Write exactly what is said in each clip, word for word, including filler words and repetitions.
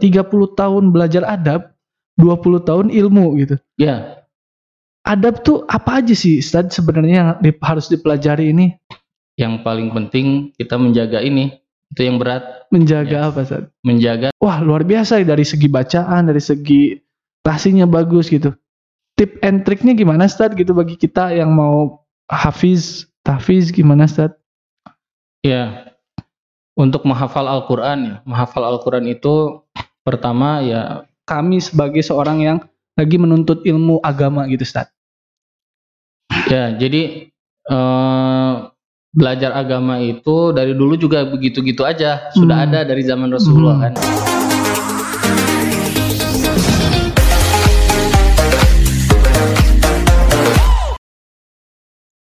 tiga puluh tahun belajar adab, dua puluh tahun ilmu gitu. Ya. Yeah. Adab tuh apa aja sih Ustaz sebenarnya yang harus dipelajari ini? Yang paling penting kita menjaga ini. Itu yang berat. Menjaga ya. Apa Ustaz? Menjaga. Wah, luar biasa dari segi bacaan, dari segi rasanya bagus gitu. Tip and triknya gimana Ustaz gitu bagi kita yang mau hafiz, tahfiz gimana Ustaz? Ya. Untuk menghafal Al-Quran ya. Menghafal Al-Quran itu pertama ya kami sebagai seorang yang lagi menuntut ilmu agama gitu Ustaz. Ya, jadi eh, belajar agama itu dari dulu juga begitu-gitu aja, sudah hmm. ada dari zaman Rasulullah hmm. kan.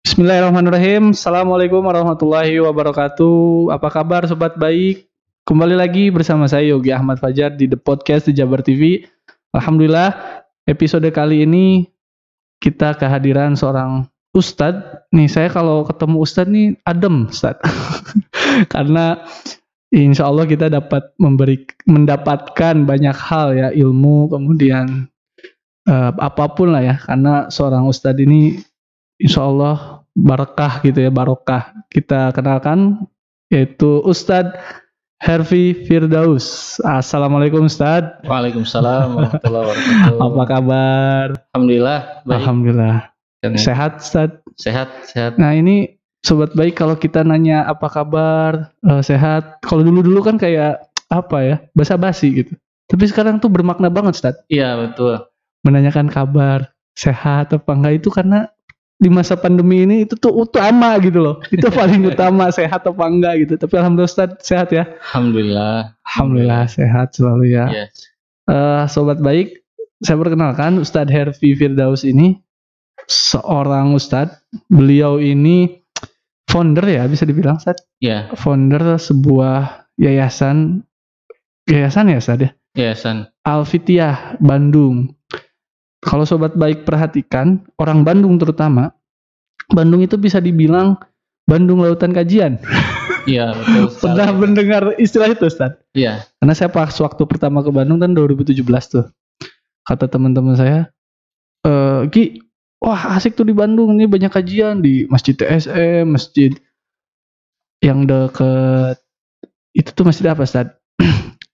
Bismillahirrahmanirrahim. Assalamualaikum warahmatullahi wabarakatuh. Apa kabar sobat baik? Kembali lagi bersama saya Yogi Ahmad Fajar di The Podcast di Jabar T V. Alhamdulillah. Episode kali ini kita kehadiran seorang Ustadz. Nih saya kalau ketemu Ustadz nih adem Ustadz. Karena insya Allah kita dapat memberi, mendapatkan banyak hal ya. Ilmu kemudian eh, apapun lah ya. Karena seorang Ustadz ini insya Allah barakah gitu ya. Barokah. Kita kenalkan yaitu Ustadz Hervi Firdaus. Assalamualaikum Ustaz. Waalaikumsalam warahmatullahi wabarakatuh. Apa kabar? Alhamdulillah baik. Alhamdulillah. Sehat Ustaz? Sehat, sehat. Nah ini sobat baik kalau kita nanya apa kabar, uh, sehat. Kalau dulu-dulu kan kayak apa ya, basa-basi gitu. Tapi sekarang tuh bermakna banget Ustaz. Iya betul. Menanyakan kabar, sehat apa enggak itu karena di masa pandemi ini itu tuh utama gitu loh. Itu paling utama sehat apa enggak gitu. Tapi alhamdulillah Ustaz sehat ya. Alhamdulillah. Alhamdulillah sehat selalu ya. Yes. Uh, sobat baik, saya perkenalkan Ustadz Hervi Firdaus ini seorang Ustadz. Beliau ini founder ya bisa dibilang Ustadz. Ya. Yeah. Founder sebuah yayasan yayasan ya Ustadz ya. Yayasan Al Fityah Bandung. Kalau sobat baik perhatikan, orang Bandung terutama, Bandung itu bisa dibilang Bandung Lautan Kajian. Iya, betul. Pernah ya. Mendengar istilah itu, Ustaz? Iya. Karena saya pas waktu pertama ke Bandung kan dua ribu tujuh belas tuh. Kata teman-teman saya, e, Ki, wah asik tuh di Bandung, ini banyak kajian di Masjid T S M, masjid yang deket, itu tuh masjid apa, Ustaz?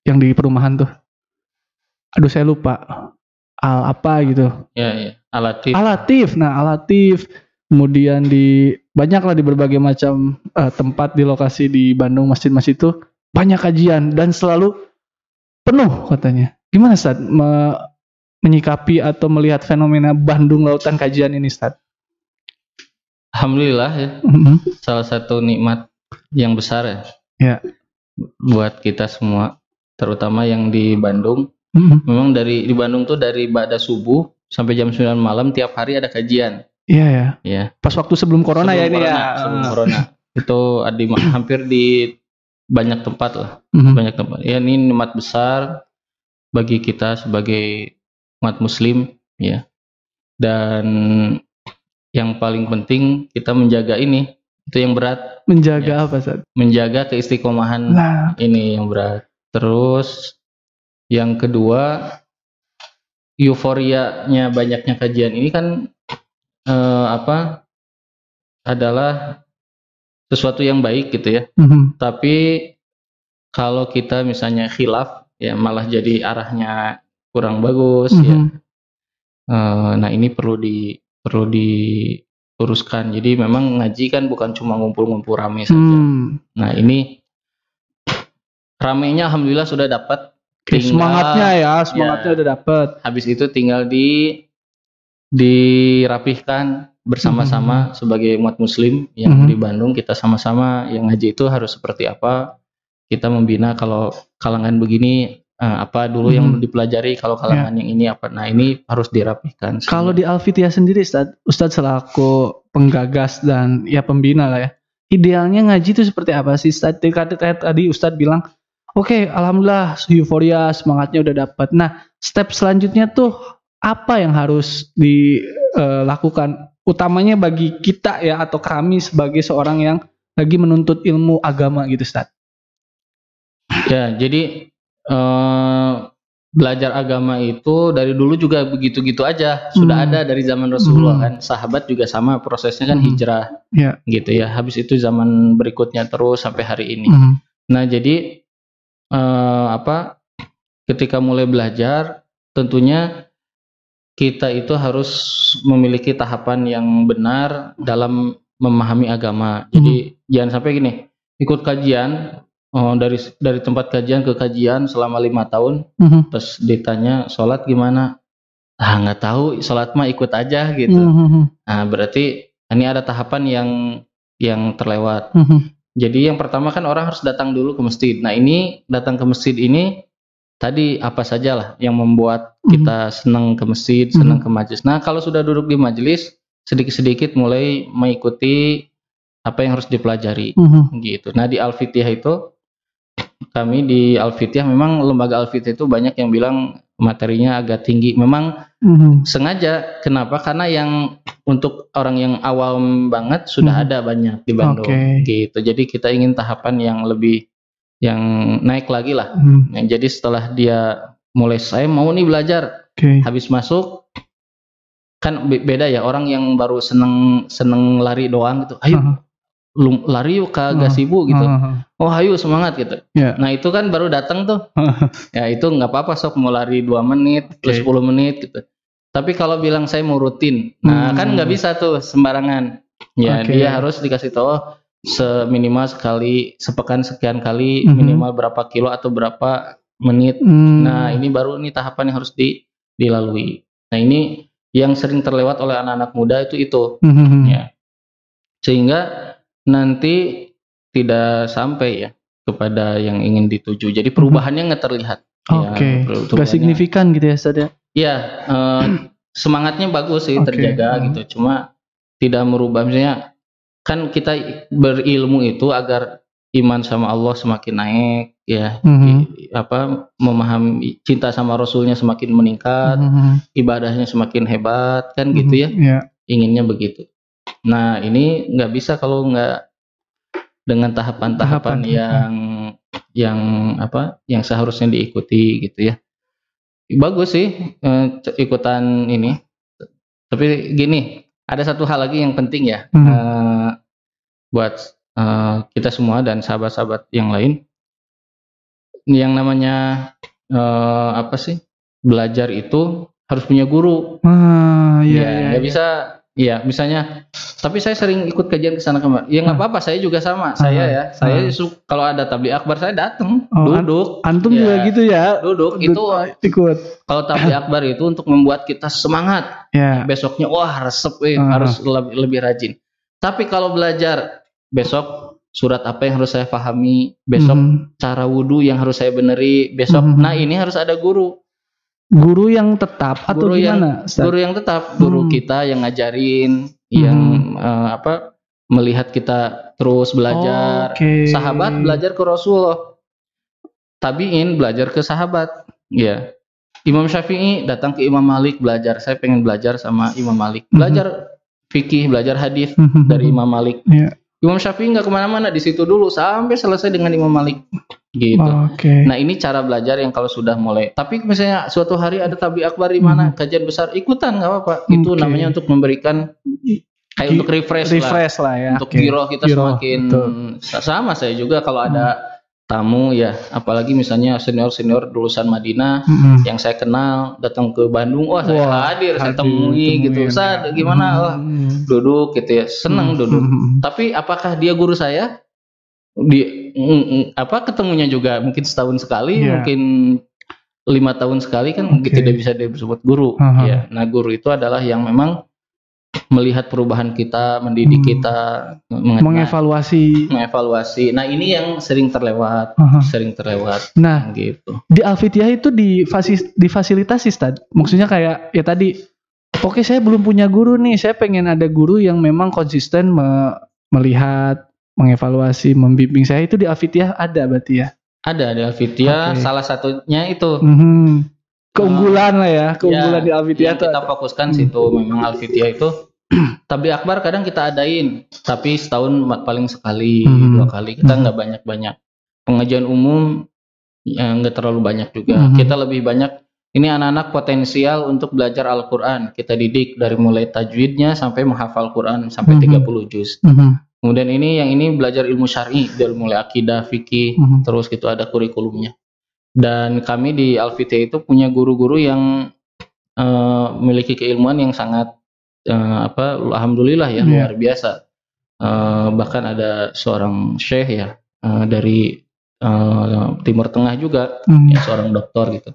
Yang di perumahan tuh. Aduh, saya lupa. Al apa gitu? Ya, ya. Alatif. Alatif. Nah, Alatif. Kemudian di banyaklah di berbagai macam uh, tempat di lokasi di Bandung masjid-masjid itu banyak kajian dan selalu penuh katanya. Gimana Ustaz me- menyikapi atau melihat fenomena Bandung Lautan Kajian ini Ustaz? Alhamdulillah ya. Mm-hmm. Salah satu nikmat yang besar ya. Ya. Buat kita semua, terutama yang di Bandung. Mm-hmm. Memang dari di Bandung tuh dari bada subuh sampai jam sembilan malam tiap hari ada kajian. Iya ya. Iya. Pas waktu sebelum corona sebelum ya ini corona, ya. Sebelum corona. Itu di hampir di banyak tempat lah. Mm-hmm. Banyak tempat. Ya ini nikmat besar bagi kita sebagai umat muslim ya. Dan yang paling penting kita menjaga ini. Itu yang berat. Menjaga ya. Apa Ustaz? Menjaga keistiqomahan nah. Ini yang berat. Terus yang kedua, euforianya banyaknya kajian ini kan eh, apa adalah sesuatu yang baik gitu ya. Mm-hmm. Tapi kalau kita misalnya khilaf ya malah jadi arahnya kurang bagus. Mm-hmm. Ya. Eh, nah ini perlu di perlu diluruskan. Jadi memang ngaji kan bukan cuma ngumpul-ngumpul rame saja. Mm. Nah ini ramenya alhamdulillah sudah dapat. Tinggal, semangatnya ya, semangatnya ya, udah dapet. Habis itu tinggal di dirapihkan bersama-sama mm-hmm. sebagai umat muslim yang mm-hmm. di Bandung kita sama-sama yang ngaji itu harus seperti apa? Kita membina kalau kalangan begini eh, apa dulu mm-hmm. yang dipelajari kalau kalangan yeah. yang ini apa? Nah, ini harus dirapihkan. Kalau di Al Fityah sendiri Ustaz, Ustaz selaku penggagas dan ya pembina lah ya. Idealnya ngaji itu seperti apa sih? Ustaz tadi Ustaz bilang oke, okay, alhamdulillah euforia semangatnya udah dapat. Nah, step selanjutnya tuh apa yang harus dilakukan? Utamanya bagi kita ya atau kami sebagai seorang yang lagi menuntut ilmu agama gitu, Ustaz. Ya, jadi eh, belajar agama itu dari dulu juga begitu-gitu aja, sudah hmm. ada dari zaman Rasulullah hmm. kan, sahabat juga sama prosesnya kan, hmm. hijrah yeah. gitu ya, habis itu zaman berikutnya terus sampai hari ini. hmm. Nah jadi eh, apa ketika mulai belajar tentunya kita itu harus memiliki tahapan yang benar dalam memahami agama. Jadi hmm. jangan sampai gini, ikut kajian Oh, dari dari tempat kajian ke kajian selama lima tahun, mm-hmm. terus ditanya sholat gimana? Ah nggak tahu, sholat mah ikut aja gitu. Mm-hmm. Nah berarti ini ada tahapan yang yang terlewat. Mm-hmm. Jadi yang pertama kan orang harus datang dulu ke masjid. Nah ini datang ke masjid ini tadi apa sajalah yang membuat mm-hmm. kita senang ke masjid, mm-hmm. senang ke majelis. Nah kalau sudah duduk di majelis, sedikit-sedikit mulai mengikuti apa yang harus dipelajari mm-hmm. gitu. Nah di Al Fityah itu, kami di Al Fityah, memang lembaga Al Fityah itu banyak yang bilang materinya agak tinggi. Memang mm-hmm. sengaja. Kenapa? Karena yang untuk orang yang awam banget sudah mm-hmm. ada banyak di Bandung. Okay. Gitu. Jadi kita ingin tahapan yang lebih, yang naik lagi lah. Mm-hmm. Nah, jadi setelah dia mulai, saya mau nih belajar. Okay. Habis masuk, kan beda ya orang yang baru seneng seneng lari doang gitu. Ayo. Uh-huh. lari yuk ke gasibu gitu, uh, uh, uh. oh ayo semangat gitu. Yeah. Nah itu kan baru datang tuh, ya itu nggak apa-apa sok mau lari dua menit, okay. terus sepuluh menit gitu. Tapi kalau bilang saya mau rutin, nah hmm. kan nggak bisa tuh sembarangan. Ya okay. dia harus dikasih tahu seminimal sekali, sepekan sekian kali, mm-hmm. minimal berapa kilo atau berapa menit. Mm. Nah ini baru ini tahapan yang harus di, dilalui. Nah ini yang sering terlewat oleh anak-anak muda itu itu, mm-hmm. ya sehingga nanti tidak sampai ya kepada yang ingin dituju. Jadi perubahannya nggak terlihat. Oke. Okay. Ya, gak signifikan gitu ya saatnya. Iya. Eh, semangatnya bagus sih, okay. terjaga uh-huh. gitu. Cuma tidak merubah. Misalnya kan kita berilmu itu agar iman sama Allah semakin naik, ya. Uh-huh. Di, apa memahami cinta sama Rasulnya semakin meningkat, uh-huh. ibadahnya semakin hebat, kan uh-huh. gitu ya. Yeah. Inginnya begitu. Nah ini nggak bisa kalau nggak dengan tahapan-tahapan tahapan, yang ya. yang apa yang seharusnya diikuti gitu ya. Bagus sih eh, ikutan ini. Tapi gini, ada satu hal lagi yang penting ya hmm. eh, buat eh, kita semua dan sahabat-sahabat yang lain. Yang namanya eh, apa sih belajar itu harus punya guru. Ah, iya, ya nggak iya, iya. bisa. Iya, misalnya. Tapi saya sering ikut kajian ke sana kemari. Ya nggak apa-apa, saya juga sama. Saya ya, saya suka kalau ada tabligh akbar saya datang, oh, duduk. Antum ya, juga gitu ya? Duduk. Itu ikut. Kalau tabligh akbar itu untuk membuat kita semangat. Ya. Besoknya wah resep, eh, uh. harus lebih, lebih rajin. Tapi kalau belajar besok surat apa yang harus saya pahami, besok mm-hmm. cara wudu yang harus saya beneri, besok. Mm-hmm. Nah ini harus ada guru. Guru yang tetap atau guru gimana? Yang, guru yang tetap, guru hmm. kita yang ngajarin, hmm. yang uh, apa melihat kita terus belajar. Oh, okay. Sahabat belajar ke Rasulullah, tabiin belajar ke sahabat. Ya, Imam Syafi'i datang ke Imam Malik belajar. Saya pengen belajar sama Imam Malik. Belajar hmm. fikih, belajar hadis hmm. dari Imam Malik. Yeah. Imam Syafi'i nggak kemana-mana, di situ dulu sampai selesai dengan Imam Malik. Gitu. Okay. Nah ini cara belajar yang kalau sudah mulai. Tapi misalnya suatu hari ada tabligh akbar di mana hmm. kajian besar, ikutan nggak apa-apa. Itu okay. namanya untuk memberikan kayak G- untuk refresh, refresh lah. lah ya. Untuk okay. giroh kita giroh, semakin betul. Sama saya juga kalau ada hmm. tamu ya, apalagi misalnya senior-senior lulusan Madinah hmm. yang saya kenal datang ke Bandung, wah saya wah, hadir, hadir, saya temui gitu. Ustaz ya. Gimana? Hmm. Wah, duduk gitu ya, senang hmm. duduk. Hmm. Tapi apakah dia guru saya? Di apa ketemunya juga mungkin setahun sekali, yeah. mungkin lima tahun sekali kan, okay. tidak bisa disebut guru. Uh-huh. Ya, nah guru itu adalah yang memang melihat perubahan kita, mendidik hmm. kita, mengenai, mengevaluasi. Mengevaluasi. Nah ini yang sering terlewat, uh-huh. sering terlewat. Nah, gitu. Di Al Fityah itu difasis, difasilitasi, Tad. Maksudnya kayak ya tadi, oke okay, saya belum punya guru nih, saya pengen ada guru yang memang konsisten me- melihat. mengevaluasi, membimbing saya. Itu di Al Fityah ada berarti ya? Ada di Al Fityah, okay. salah satunya itu mm-hmm. keunggulan uh, lah ya, keunggulan ya, di Al Fityah kita ada. Fokuskan situ, mm-hmm. memang Al Fityah itu tabligh akbar kadang kita adain tapi setahun paling sekali, mm-hmm. dua kali, kita mm-hmm. gak banyak-banyak. Pengajian umum nggak terlalu banyak juga. Mm-hmm. Kita lebih banyak ini anak-anak potensial untuk belajar Al-Quran. Kita didik dari mulai tajwidnya sampai menghafal Quran sampai mm-hmm. tiga puluh juz. Mm-hmm. Kemudian ini yang ini belajar ilmu syar'i dari mulai akidah, fikih, mm-hmm. terus gitu ada kurikulumnya. Dan kami di Al Fityah itu punya guru-guru yang uh, memiliki keilmuan yang sangat uh, apa alhamdulillah ya, yeah. luar biasa. Uh, bahkan ada seorang syekh ya uh, dari uh, Timur Tengah juga, mm. ya, seorang doktor gitu.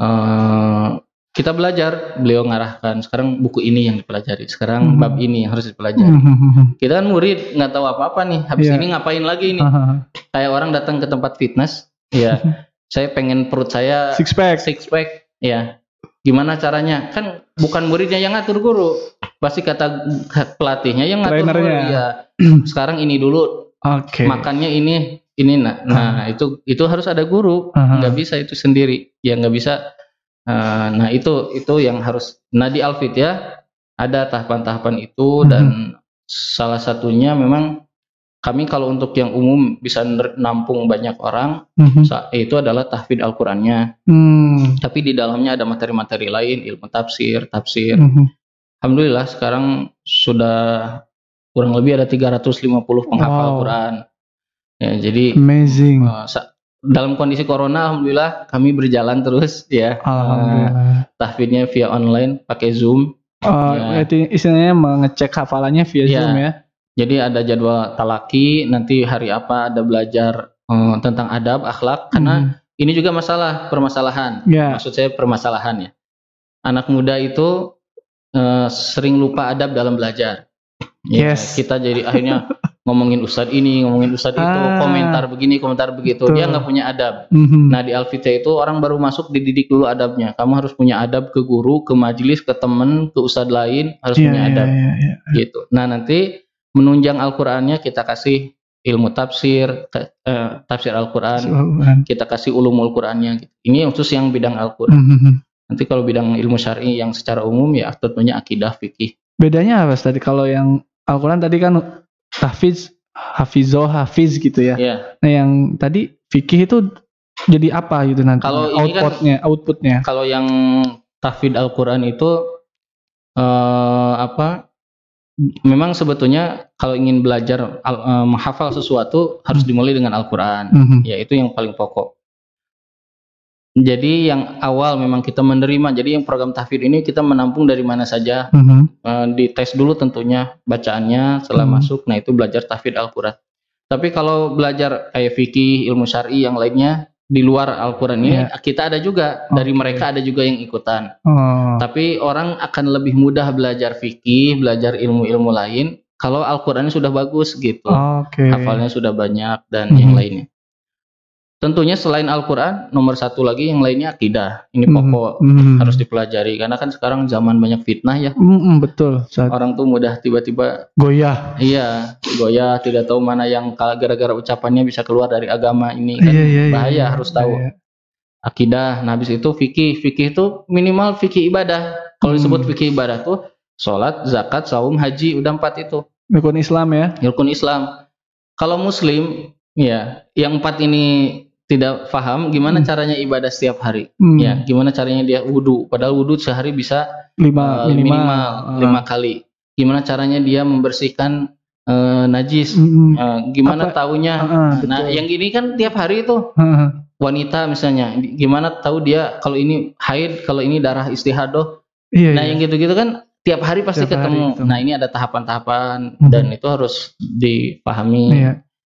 Uh, kita belajar, beliau ngarahkan sekarang buku ini yang dipelajari, sekarang mm-hmm. bab ini yang harus dipelajari. Mm-hmm. Kita kan murid nggak tahu apa-apa nih, habis yeah. ini ngapain lagi nih? Uh-huh. Kayak orang datang ke tempat fitness, ya saya pengen perut saya six pack, six pack, ya gimana caranya? Kan bukan muridnya yang ngatur guru, pasti kata pelatihnya yang ngatur guru. Ya sekarang ini dulu, okay. makannya ini. Ini nah, nah uh-huh. itu itu harus ada guru, uh-huh. nggak bisa itu sendiri, ya nggak bisa. Uh, nah itu itu yang harus. Nah di Al Fityah ada tahapan-tahapan itu, uh-huh. dan salah satunya memang kami kalau untuk yang umum bisa nampung banyak orang, uh-huh. itu adalah tahfiz Al-Qurannya. Uh-huh. Tapi di dalamnya ada materi-materi lain, ilmu tafsir, tafsir. Uh-huh. Alhamdulillah sekarang sudah kurang lebih ada tiga ratus lima puluh penghafal wow. Quran. Ya, jadi amazing. Uh, sa- dalam kondisi corona alhamdulillah kami berjalan terus ya. Alhamdulillah. Uh, tahfidnya via online pakai Zoom. Oh, ya. Itu istilahnya mengecek hafalannya via ya. Zoom ya. Jadi ada jadwal talaki, nanti hari apa ada belajar uh, tentang adab, akhlak, karena hmm. ini juga masalah permasalahan. Ya. Maksud saya permasalahan ya. Anak muda itu uh, sering lupa adab dalam belajar. Ya, yes. Kita jadi akhirnya ngomongin ustadz ini, ngomongin ustadz ah, itu, komentar begini, komentar begitu, betul. Dia nggak punya adab. Mm-hmm. Nah di Al Fityah itu orang baru masuk dididik dulu adabnya. Kamu harus punya adab ke guru, ke majelis, ke teman, ke ustadz lain, harus yeah, punya adab. Yeah, yeah, yeah. Gitu. Nah nanti menunjang Al-Qurannya kita kasih ilmu tafsir, ta- eh, tafsir Al-Quran, Al-Quran, kita kasih ulumul Qurannya. Gitu. Ini khusus yang bidang Al-Quran. Mm-hmm. Nanti kalau bidang ilmu syar'i yang secara umum ya tentunya akidah, fikih. Bedanya apa tadi kalau yang Al-Quran tadi kan Hafiz, Hafizo, Hafiz gitu ya. Yeah. Nah yang tadi fikih itu jadi apa gitu nanti? Kalau outputnya, kan, outputnya. Kalau yang tahfidz Al-Quran itu uh, apa? Memang sebetulnya kalau ingin belajar uh, menghafal sesuatu harus dimulai dengan Al-Quran, mm-hmm. yaitu yang paling pokok. Jadi yang awal memang kita menerima. Jadi yang program tahfidz ini kita menampung dari mana saja. Mm-hmm. E, dites dulu tentunya bacaannya setelah mm-hmm. masuk. Nah itu belajar tahfidz Al-Quran. Tapi kalau belajar kayak fikih, ilmu syar'i yang lainnya di luar Al-Quran ini yeah. kita ada juga. Okay. Dari mereka ada juga yang ikutan. Oh. Tapi orang akan lebih mudah belajar fikih, belajar ilmu-ilmu lain kalau Al-Quran sudah bagus gitu. Okay. Hafalnya sudah banyak dan mm-hmm. yang lainnya. Tentunya selain Al-Quran, nomor satu lagi yang lainnya akidah. Ini pokok mm-hmm. harus dipelajari. Karena kan sekarang zaman banyak fitnah ya. Mm-hmm, betul. Saat orang tuh mudah tiba-tiba goyah. Iya, goyah. Tidak tahu mana yang gara-gara ucapannya bisa keluar dari agama ini. Kan yeah, yeah, bahaya, yeah, harus tahu. Yeah. Akidah. Nah habis itu fikih. Fikih itu minimal fikih ibadah. Kalau mm. disebut fikih ibadah tuh, sholat, zakat, saum, haji. Udah empat itu. Rukun Islam ya. Rukun Islam. Kalau Muslim, ya, yang empat ini tidak paham gimana hmm. caranya ibadah setiap hari, hmm. ya gimana caranya dia wudu, padahal wudu sehari bisa lima, uh, minimal uh. lima kali. Gimana caranya dia membersihkan uh, najis, hmm. uh, gimana Apa? Taunya? Uh-huh, nah, betul. Yang ini kan tiap hari itu uh-huh. wanita misalnya, gimana tahu dia kalau ini haid, kalau ini darah istihadoh, iya, nah iya. yang gitu-gitu kan tiap hari pasti tiap ketemu. Hari nah ini ada tahapan-tahapan hmm. dan itu harus dipahami. Iya.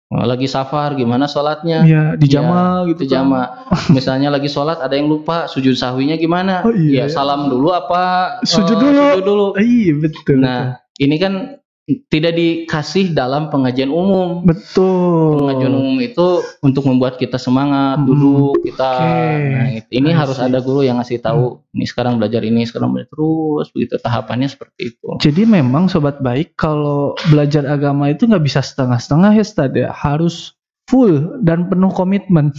Lagi safar gimana sholatnya ya, di jama ya, gitu jama kan. Misalnya lagi sholat ada yang lupa sujud sahwinya gimana, oh, iya. ya salam dulu apa sujud dulu, uh, sujud dulu. Iya betul. Nah betul. Ini kan tidak dikasih dalam pengajian umum. Betul. Pengajian umum itu untuk membuat kita semangat hmm. duduk kita okay. nah, ini Masih. harus ada guru yang ngasih tahu hmm. ini sekarang belajar ini sekarang belajar terus begitu tahapannya seperti itu. Jadi memang sobat baik kalau belajar agama itu nggak bisa setengah-setengah ya Ustaz ya, harus full dan penuh komitmen.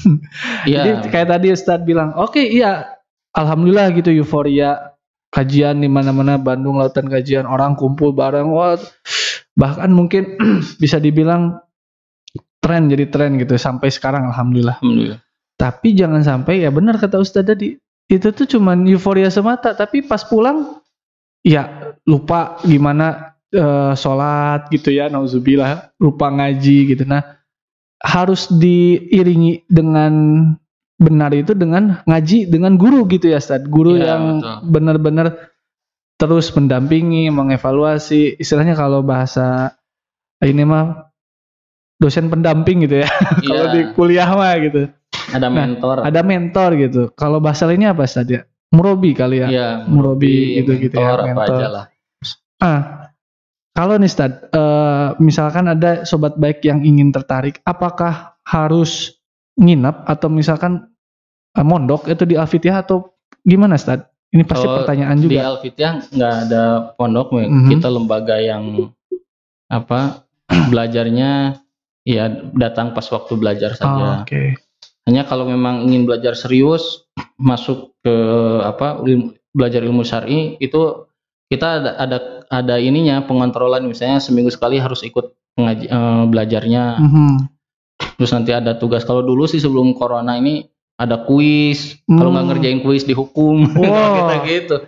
Yeah. Jadi kayak tadi Ustaz bilang oke okay, iya alhamdulillah gitu euforia kajian di mana-mana Bandung lautan kajian orang kumpul bareng wah bahkan mungkin bisa dibilang tren jadi tren gitu sampai sekarang alhamdulillah. Alhamdulillah. Tapi jangan sampai, ya benar kata Ustadz tadi, itu tuh cuman euforia semata, tapi pas pulang ya lupa gimana e, sholat gitu ya, nauzubillah, lupa ngaji gitu. Nah, harus diiringi dengan benar itu dengan ngaji, dengan guru gitu ya Ustadz. Guru ya, yang betul. Benar-benar terus mendampingi, mengevaluasi, istilahnya kalau bahasa ini mah dosen pendamping gitu ya, ya. Kalau di kuliah mah gitu. Ada mentor. Nah, ada mentor gitu. Kalau bahasa lainnya apa tadi? Murobi kali ya. ya murobi gitu-gitu ya. Mentor aja lah. Ah, kalau nih Ustadz, uh, misalkan ada sobat baik yang ingin tertarik, apakah harus nginap atau misalkan uh, mondok itu di Al Fityah atau gimana Ustadz? Ini pasti kalo pertanyaan juga. Di Al Fityah nggak ada pondok, mm-hmm. Kita lembaga yang apa belajarnya ya datang pas waktu belajar saja. Oh, Oke. Okay. Hanya kalau memang ingin belajar serius masuk ke apa belajar ilmu syar'i itu kita ada ada, ada ininya pengontrolan, misalnya seminggu sekali harus ikut pengaji, e, belajarnya. Mm-hmm. Terus nanti ada tugas. Kalau dulu sih sebelum corona ini ada kuis. Mm. Kalau nggak ngerjain kuis dihukum. Wow. Gitu-gitu.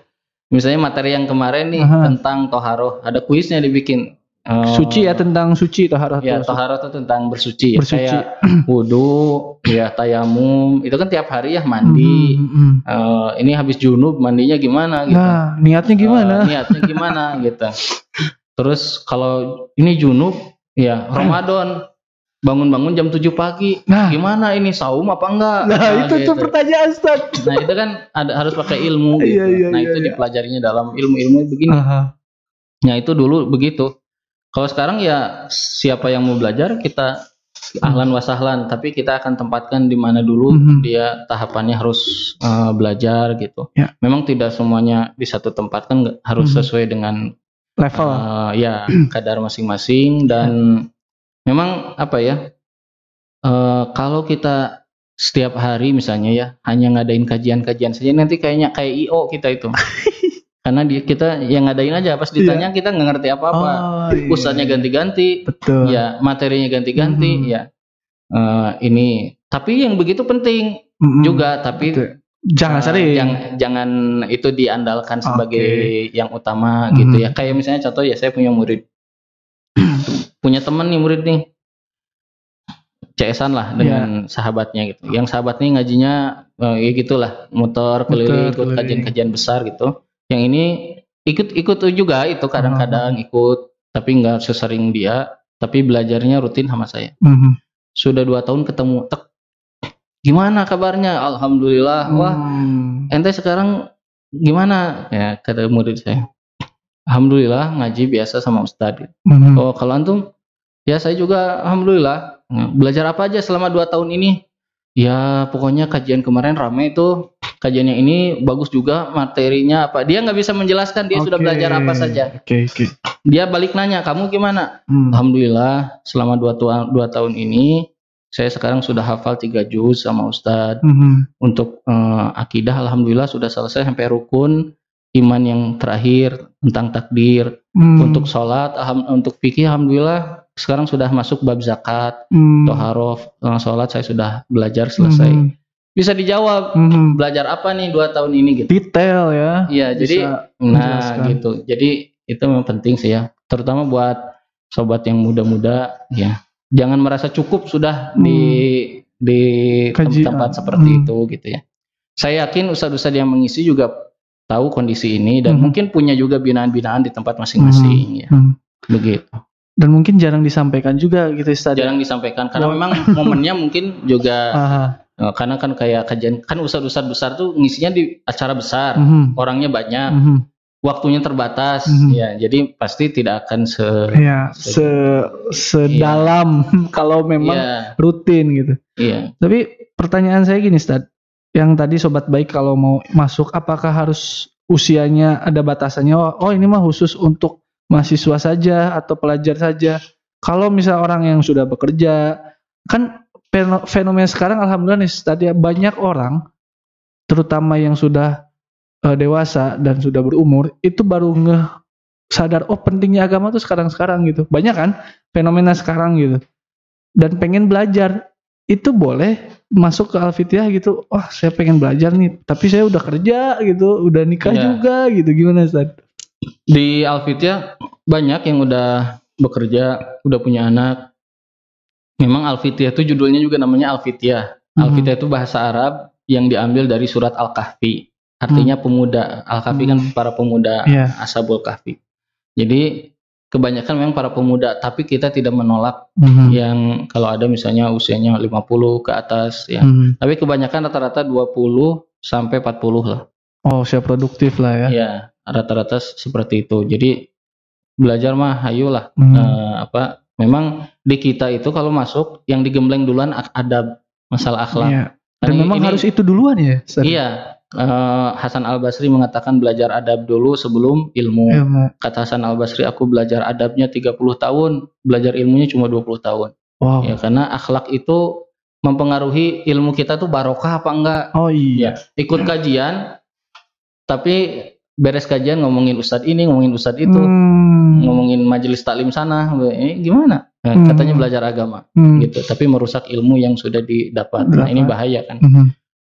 Misalnya materi yang kemarin nih uh-huh. tentang taharah, ada kuisnya dibikin. Uh, suci ya, tentang suci taharah. Ya, taharah itu tentang bersuci, bersuci. Ya, kayak wudu, ya tayamum, itu kan tiap hari ya mandi. Mm, mm. Uh, ini habis junub mandinya gimana gitu. Nah, niatnya gimana? Uh, niatnya gimana gitu. Terus kalau ini junub ya Ramadan bangun-bangun jam tujuh pagi. Nah, gimana ini saum apa enggak? Nah, nah itu gitu. Tuh pertanyaan Ustaz. Nah, itu kan ada harus pakai ilmu gitu. Iya, iya, nah, iya, itu iya. Dipelajarinya dalam ilmu-ilmu begini. Aha. Nah, itu dulu begitu. Kalau sekarang ya siapa yang mau belajar kita ahlan wasahlan, tapi kita akan tempatkan di mana dulu mm-hmm. dia tahapannya harus uh, belajar gitu. Yeah. Memang tidak semuanya di satu tempat kan, harus mm-hmm. sesuai dengan level uh, ya kadar masing-masing dan yeah. memang apa ya uh, kalau kita setiap hari misalnya ya hanya ngadain kajian-kajian saja nanti kayaknya kayak I O kita itu. Karena dia, kita yang ngadain aja, pas ditanya yeah. kita nggak ngerti apa-apa, oh, ustadznya yeah. ganti-ganti, betul. Ya materinya ganti-ganti, mm-hmm. ya uh, ini. Tapi yang begitu penting mm-hmm. juga, tapi betul. jangan uh, sering, yang, jangan itu diandalkan sebagai okay. yang utama gitu mm-hmm. ya. Kayak misalnya contoh ya saya punya murid, punya teman nih murid nih, C S-an lah dengan yeah. sahabatnya gitu. Yang sahabat nih ngajinya uh, ya gitulah, motor keliling, ikut kajian-kajian besar gitu. Yang ini ikut-ikut juga itu kadang-kadang mm-hmm. ikut tapi nggak sesering dia, tapi belajarnya rutin sama saya. Mm-hmm. Sudah dua tahun ketemu, tek, gimana kabarnya? Alhamdulillah. Mm. Wah, ente sekarang gimana? Ya kata murid saya. Alhamdulillah ngaji biasa sama Ustadz. Mm-hmm. Oh kalau antum, ya saya juga alhamdulillah. Belajar apa aja selama dua tahun ini? Ya pokoknya kajian kemarin rame itu, kajian yang ini bagus juga materinya apa. Dia gak bisa menjelaskan dia okay. sudah belajar apa saja okay, okay. Dia balik nanya kamu gimana hmm. Alhamdulillah selama dua tahun ini saya sekarang sudah hafal tiga juz sama Ustadz hmm. Untuk uh, akidah Alhamdulillah sudah selesai sampai rukun iman yang terakhir tentang takdir hmm. Untuk sholat alham, untuk fikih Alhamdulillah sekarang sudah masuk bab zakat, hmm. toharof, sholat saya sudah belajar selesai. Hmm. Bisa dijawab hmm. belajar apa nih dua tahun ini gitu. Detail ya. Iya jadi, nah gitu. Jadi itu memang penting sih ya, terutama buat sobat yang muda-muda ya. Jangan merasa cukup sudah hmm. di di Kaji, tempat ah. seperti hmm. itu gitu ya. Saya yakin ustadz-ustadz yang mengisi juga tahu kondisi ini dan hmm. mungkin punya juga binaan-binaan di tempat masing-masing hmm. ya. Hmm. Begitu. Dan mungkin jarang disampaikan juga gitu Ustaz. Jarang disampaikan karena oh. memang momennya mungkin juga karena kan kayak kajian kan ustaz-ustaz besar tuh ngisinya di acara besar, mm-hmm. orangnya banyak, mm-hmm. waktunya terbatas, mm-hmm. ya jadi pasti tidak akan se ya, se sedalam iya. kalau memang yeah. rutin gitu. Iya. Tapi pertanyaan saya gini Ustaz, yang tadi sobat baik kalau mau masuk apakah harus usianya ada batasannya? Oh, oh ini mah khusus untuk mahasiswa saja atau pelajar saja. Kalau misal orang yang sudah bekerja, kan fenomena sekarang alhamdulillah nih tadi banyak orang, terutama yang sudah uh, dewasa dan sudah berumur, itu baru ngeh sadar oh pentingnya agama tuh sekarang-sekarang gitu. Banyak kan fenomena sekarang gitu. Dan pengen belajar. itu boleh masuk ke Al Fityah gitu. Wah, oh, saya pengen belajar nih, tapi saya udah kerja gitu, udah nikah ya. juga gitu. Gimana, Ustaz? Di Al Fityah banyak yang udah bekerja, udah punya anak. Memang Al Fityah itu judulnya juga namanya Al Fityah. Hmm. Al Fityah itu bahasa Arab yang diambil dari surat Al-Kahfi. Artinya hmm. pemuda. Al-Kahfi hmm. kan para pemuda, yeah. Ashabul Kahfi. Jadi kebanyakan memang para pemuda, tapi kita tidak menolak mm-hmm. yang kalau ada misalnya usianya lima puluh ke atas ya. Mm-hmm. Tapi kebanyakan rata-rata dua puluh sampai empat puluh lah. Oh, siap produktif lah ya. Iya, rata-rata seperti itu. Jadi belajar mah hayulah. Mm-hmm. Eh, apa? Memang di kita itu kalau masuk yang digembleng duluan adab, masalah akhlak. Iya. Dan ini, memang ini, harus itu duluan ya. Sari. Iya. Uh, Hasan Al Basri mengatakan belajar adab dulu sebelum ilmu. Ilmu. Kata Hasan Al Basri, aku belajar adabnya tiga puluh tahun, belajar ilmunya cuma dua puluh tahun. Wow. Ya, karena akhlak itu mempengaruhi ilmu kita tuh barokah apa enggak. Oh iya. Ya, ikut kajian, tapi beres kajian ngomongin ustadz ini, ngomongin ustadz itu, hmm. ngomongin majelis taklim sana, ini gimana? Nah, hmm. katanya belajar agama, hmm. gitu. Tapi merusak ilmu yang sudah didapat. Nah, ini bahaya kan. Hmm.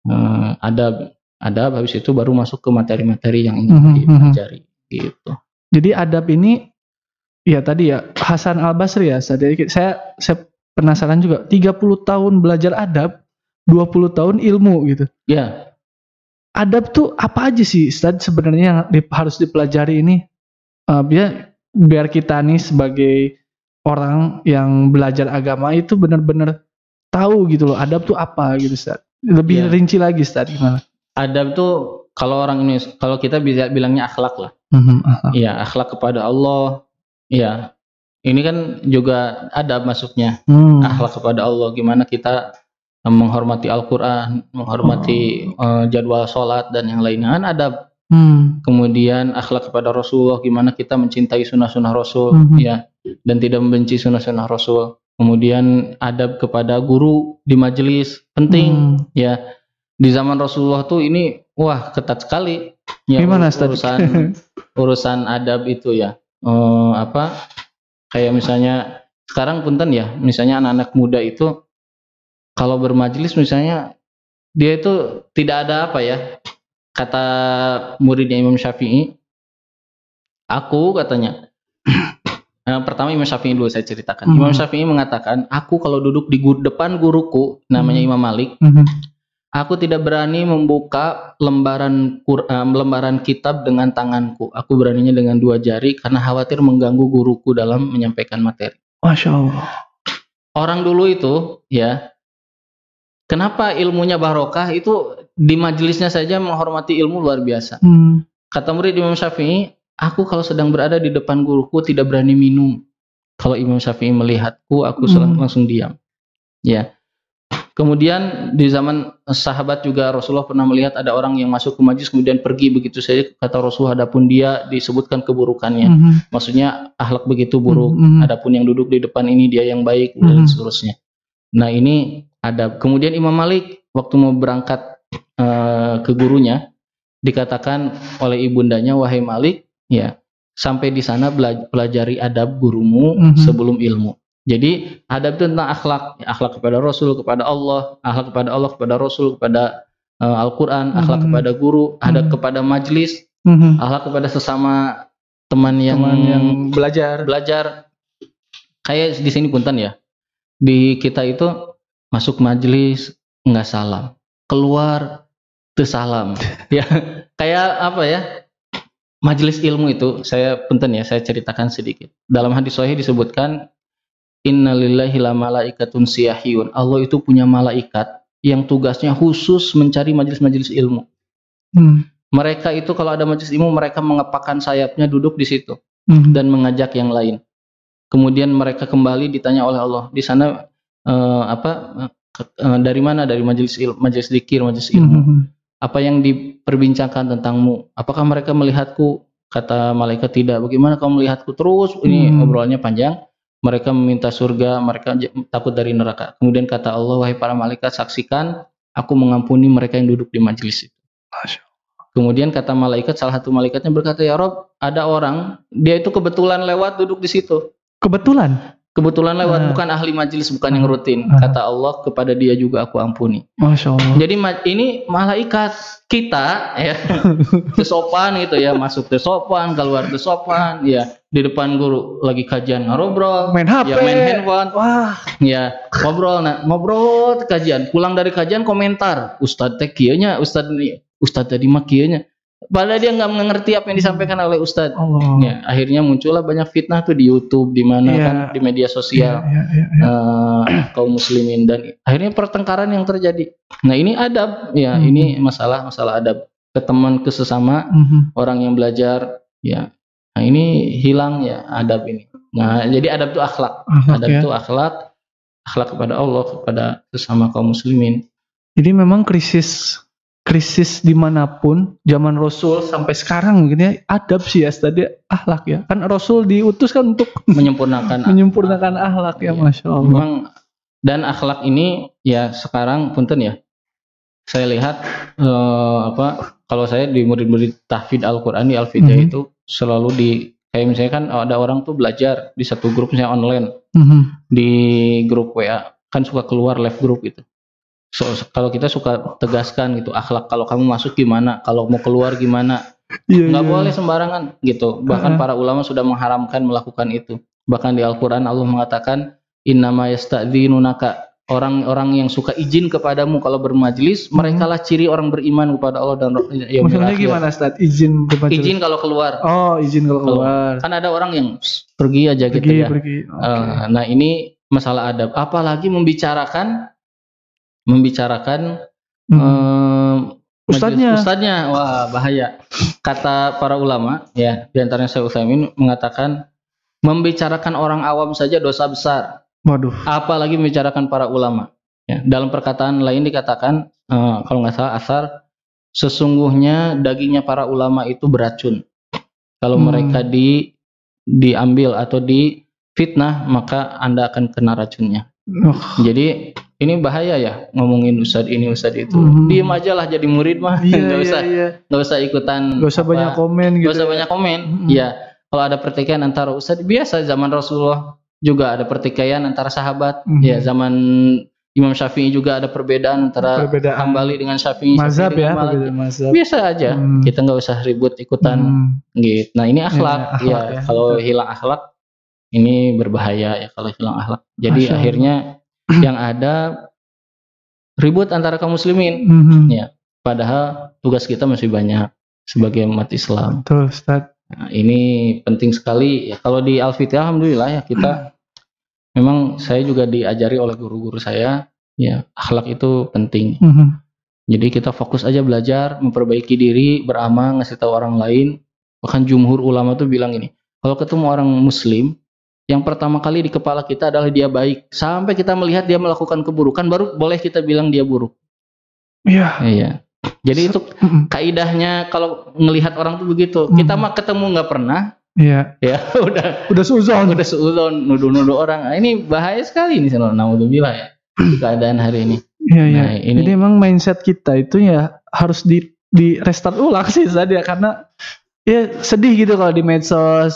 Uh, adab. Adab habis itu baru masuk ke materi-materi yang ingin mm-hmm. dipelajari gitu. Jadi adab ini ya tadi ya Hasan Al Basri ya. Saya saya penasaran juga, tiga puluh tahun belajar adab, dua puluh tahun ilmu gitu. Ya. Yeah. Adab tuh apa aja sih Ustaz sebenarnya yang harus dipelajari ini? Uh, biar biar kita nih sebagai orang yang belajar agama itu benar-benar tahu gitu loh, adab tuh apa gitu Ustaz. Lebih yeah. rinci lagi Ustaz gimana? Adab tuh kalau orang Indonesia, kalau kita bisa bilangnya akhlak lah. Mm-hmm, akhlak. Ya, akhlak kepada Allah. Ya, ini kan juga adab masuknya. Mm. Akhlak kepada Allah, gimana kita menghormati Al-Quran, menghormati oh. uh, jadwal sholat dan yang lainnya. Kan adab. Mm. Kemudian akhlak kepada Rasulullah, gimana kita mencintai sunnah-sunnah Rasul, mm-hmm. ya, dan tidak membenci sunnah-sunnah Rasul. Kemudian adab kepada guru di majelis penting, mm. ya. Di zaman Rasulullah tuh ini wah ketat sekali ya, gimana, urusan urusan adab itu ya. Eh, apa kayak misalnya sekarang punten ya, misalnya anak-anak muda itu kalau bermajelis misalnya dia itu tidak ada apa ya, kata muridnya Imam Syafi'i, aku katanya nah, pertama Imam Syafi'i dulu saya ceritakan. Mm-hmm. Imam Syafi'i mengatakan, aku kalau duduk di depan guruku namanya mm-hmm. Imam Malik, mm-hmm. aku tidak berani membuka lembaran Quran, lembaran kitab dengan tanganku. Aku beraninya dengan dua jari karena khawatir mengganggu guruku dalam menyampaikan materi. Masya Allah. Orang dulu itu, ya, kenapa ilmunya barokah itu di majelisnya saja menghormati ilmu luar biasa. Hmm. Kata murid Imam Syafi'i, aku kalau sedang berada di depan guruku tidak berani minum. Kalau Imam Syafi'i melihatku, aku hmm. langsung diam. Ya. Kemudian di zaman sahabat juga Rasulullah pernah melihat ada orang yang masuk ke majelis kemudian pergi begitu saja, kata Rasulullah, adapun dia disebutkan keburukannya. Mm-hmm. Maksudnya akhlak begitu buruk. Mm-hmm. Adapun yang duduk di depan ini dia yang baik, mm-hmm. dan seterusnya. Nah, ini ada. Kemudian Imam Malik waktu mau berangkat uh, ke gurunya dikatakan oleh ibundanya, wahai Malik, ya, sampai di sana pelajari adab gurumu mm-hmm. sebelum ilmu. Jadi adab itu tentang akhlak, akhlak kepada Rasul, kepada Allah, akhlak kepada Allah, kepada Rasul, kepada uh, Al-Quran, akhlak mm-hmm. kepada guru, adab mm-hmm. kepada majelis, mm-hmm. akhlak kepada sesama teman yang, teman yang belajar, belajar. Kayak di sini punten ya, di kita itu masuk majelis nggak salam, keluar tuh salam, ya kayak apa ya? Majelis ilmu itu saya punten ya, saya ceritakan sedikit. Dalam hadis sahih disebutkan, innalillahi la malaikatun siyahiyun. Allah itu punya malaikat yang tugasnya khusus mencari majelis-majelis ilmu. Hmm. Mereka itu kalau ada majelis ilmu, mereka mengepakkan sayapnya duduk di situ hmm. dan mengajak yang lain. Kemudian mereka kembali ditanya oleh Allah, di sana eh, apa eh, dari mana? Dari majelis ilmu, majelis dzikir, majelis ilmu. Hmm. Apa yang diperbincangkan tentangmu? Apakah mereka melihatku? Kata malaikat, tidak. Bagaimana kamu melihatku? Terus ini hmm. obrolannya panjang. Mereka meminta surga, mereka takut dari neraka. Kemudian kata Allah, wahai para malaikat, saksikan, aku mengampuni mereka yang duduk di majelis itu. Kemudian kata malaikat, salah satu malaikatnya berkata, ya Rob, ada orang, dia itu kebetulan lewat duduk di situ. Kebetulan? Kebetulan lewat, nah. bukan ahli majelis, bukan yang rutin. Nah. Kata Allah, kepada dia juga aku ampuni. Masya Allah. Jadi ini malaikat kita, ya, tersopan gitu ya, masuk tersopan, keluar tersopan, ya, di depan guru lagi kajian ngobrol, main H P, ya, main handphone, wah, ya, ngobrol, nah, ngobrol kajian, pulang dari kajian komentar, Ustadz tekianya, Ustadz ini, Ustadz tadi makianya. Padahal dia nggak mengerti apa yang disampaikan oleh Ustadz. Allah. Ya, akhirnya muncullah banyak fitnah tuh di YouTube, di mana yeah. kan di media sosial yeah, yeah, yeah, yeah. Uh, kaum muslimin, dan akhirnya pertengkaran yang terjadi. Nah ini adab, ya mm-hmm. ini masalah masalah adab ke teman, ke sesama mm-hmm. orang yang belajar, ya. Nah ini hilang ya adab ini. Nah jadi adab itu akhlak, akhlak adab itu ya. akhlak, akhlak kepada Allah, kepada sesama kaum muslimin. Jadi memang krisis. Krisis dimanapun, zaman Rasul sampai sekarang mungkin ya, adab sih ya, tadi akhlak ya. Kan Rasul diutus kan untuk menyempurnakan menyempurnakan akhlak ya, iya. Masya Allah. Memang, dan akhlak ini ya sekarang punten ya. Saya lihat eh, apa kalau saya di murid-murid tahfiz Al-Quran di Al Fityah mm-hmm. itu selalu di kayak misalnya kan ada orang tuh belajar di satu grup misalnya online mm-hmm. di grup W A kan suka keluar live group gitu. So, kalau kita suka tegaskan gitu akhlak, kalau kamu masuk gimana, kalau mau keluar gimana, yeah, nggak yeah. boleh sembarangan gitu. Bahkan uh-huh. para ulama sudah mengharamkan melakukan itu. Bahkan di Al-Quran Allah mengatakan innama yasta'dzinunaka, orang-orang yang suka izin kepadamu kalau bermajlis, hmm. merekalah ciri orang beriman kepada Allah dan yaumil akhir. Maksudnya gimana Ustaz? Izin bermajlis. Izin kalau keluar. Oh, izin kalau keluar. Kan ada orang yang pss, pergi aja pergi, gitu ya. Pergi. Okay. Uh, nah ini masalah adab. Apalagi membicarakan. membicarakan hmm. um, ustadznya. ustadznya wah bahaya. Kata para ulama ya, diantaranya Syekh Utsaimin mengatakan membicarakan orang awam saja dosa besar, waduh, apalagi membicarakan para ulama ya. Dalam perkataan lain dikatakan uh, kalau nggak salah asar, sesungguhnya dagingnya para ulama itu beracun, kalau hmm. mereka di diambil atau di fitnah maka Anda akan kena racunnya. Oh. Jadi ini bahaya ya ngomongin ustadz ini ustadz itu. Mm-hmm. Diem aja lah jadi murid mah. Iya, gak usah, iya, iya. Gak usah ikutan. Gak usah apa, banyak komen gitu. Gak usah ya. banyak komen. Mm-hmm. Ya kalau ada pertikaian antara ustadz, biasa zaman Rasulullah juga ada pertikaian antara sahabat. Mm-hmm. Ya zaman Imam Syafi'i juga ada perbedaan antara perbedaan. Hambali dengan Syafi'i. Mazhab ya. Mazhab. Biasa aja. Mm-hmm. Kita gak usah ribut ikutan. Mm-hmm. Gitu. Nah ini akhlak. Ya, akhlak ya. Ya. Kalau hilang akhlak ini berbahaya ya, kalau hilang akhlak. Jadi Asya. akhirnya yang ada ribut antara kaum muslimin mm-hmm. ya, padahal tugas kita masih banyak sebagai umat Islam. Betul, Ustaz. Nah, ini penting sekali ya, kalau di Al Fityah alhamdulillah ya kita memang saya juga diajari oleh guru-guru saya ya, akhlak itu penting. Mm-hmm. Jadi kita fokus aja belajar, memperbaiki diri, beramal, ngasih tahu orang lain. Bahkan jumhur ulama tuh bilang ini, kalau ketemu orang muslim yang pertama kali di kepala kita adalah dia baik. Sampai kita melihat dia melakukan keburukan, baru boleh kita bilang dia buruk. Iya. Iya. Jadi itu kaidahnya kalau ngelihat orang tuh begitu. Mm-hmm. Kita mah ketemu nggak pernah. Iya. Ya udah. Udah suzon. Udah suzon. Nuduh-nuduh orang. Nah, ini bahaya sekali nih. Naudzubillah ya. Keadaan hari ini. Iya. Iya. Nah, ini... Jadi emang mindset kita itu ya harus di di restart ulang sih tadi ya, karena ya sedih gitu kalau di medsos.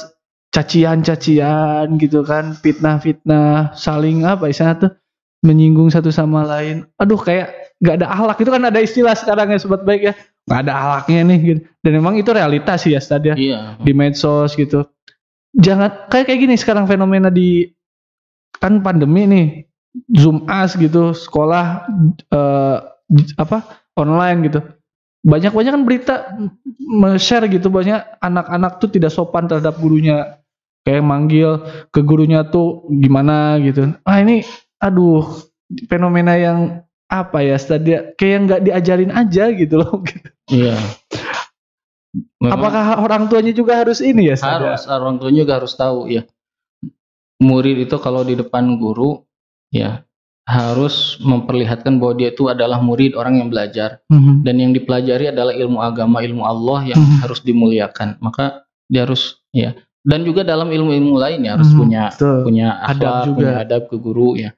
Cacian-cacian gitu kan, fitnah-fitnah, saling apa istilahnya tuh menyinggung satu sama lain. Aduh kayak gak ada akhlak, itu kan ada istilah sekarang ya sobat baik ya, gak ada akhlaknya nih gitu. Dan memang itu realitas sih ya Stad ya, iya. Di medsos gitu. Jangan kayak kayak gini sekarang fenomena di kan pandemi nih, Zoom as gitu, sekolah eh, apa online gitu. Banyak-banyak kan berita share gitu, banyak anak-anak tuh tidak sopan terhadap gurunya. Kayak manggil ke gurunya tuh gimana gitu. Ah ini aduh fenomena yang apa ya Stadia, kayak nggak diajarin aja gitu loh. Iya. Memang, apakah orang tuanya juga harus ini ya Stadia? Harus, orang tuanya juga harus tahu ya. Murid itu kalau di depan guru ya harus memperlihatkan bahwa dia itu adalah murid orang yang belajar. Mm-hmm. Dan yang dipelajari adalah ilmu agama, ilmu Allah yang mm-hmm. harus dimuliakan. Maka dia harus ya. Dan juga dalam ilmu-ilmu lain ya harus mm-hmm. punya Betul. punya adab, juga. punya adab ke guru ya.